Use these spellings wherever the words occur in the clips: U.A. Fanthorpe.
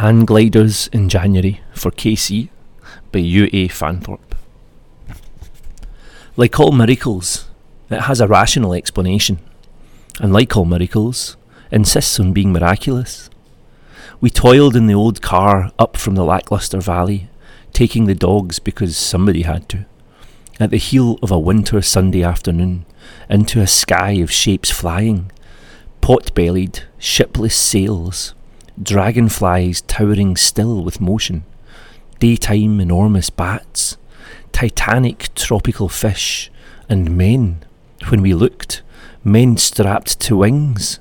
Hang Gliders in January for KC by U.A. Fanthorpe. Like all miracles, it has a rational explanation, and like all miracles, insists on being miraculous. We toiled in the old car up from the lacklustre valley, taking the dogs because somebody had to, at the heel of a winter Sunday afternoon, into a sky of shapes flying, pot-bellied, shipless sails, dragonflies towering still with motion, daytime enormous bats, titanic tropical fish, and men, when we looked, men strapped to wings,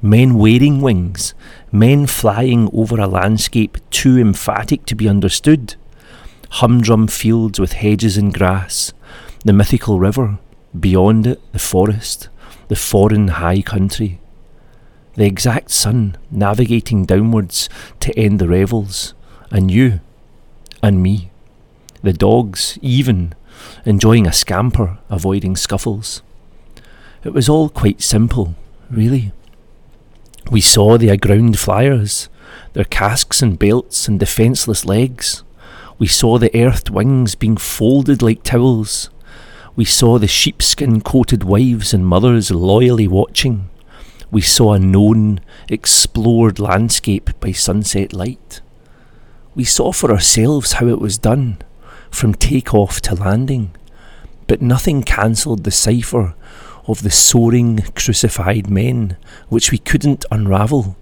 men wearing wings, men flying over a landscape too emphatic to be understood, humdrum fields with hedges and grass, the mythical river, beyond it the forest, the foreign high country. The exact sun navigating downwards to end the revels, and you, and me, the dogs even, enjoying a scamper, avoiding scuffles. It was all quite simple, really. We saw the aground flyers, their casques and belts and defenceless legs. We saw the earthed wings being folded like towels. We saw the sheepskin-coated wives and mothers loyally watching. We saw a known, explored landscape by sunset light. We saw for ourselves how it was done, from take-off to landing, but nothing cancelled the cipher of the soaring, crucified men, which we couldn't unravel,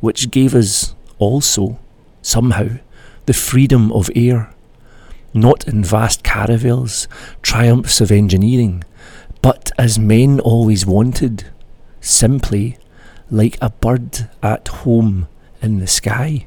which gave us, also, somehow, the freedom of air, not in vast caravels, triumphs of engineering, but as men always wanted, simply like a bird at home in the sky.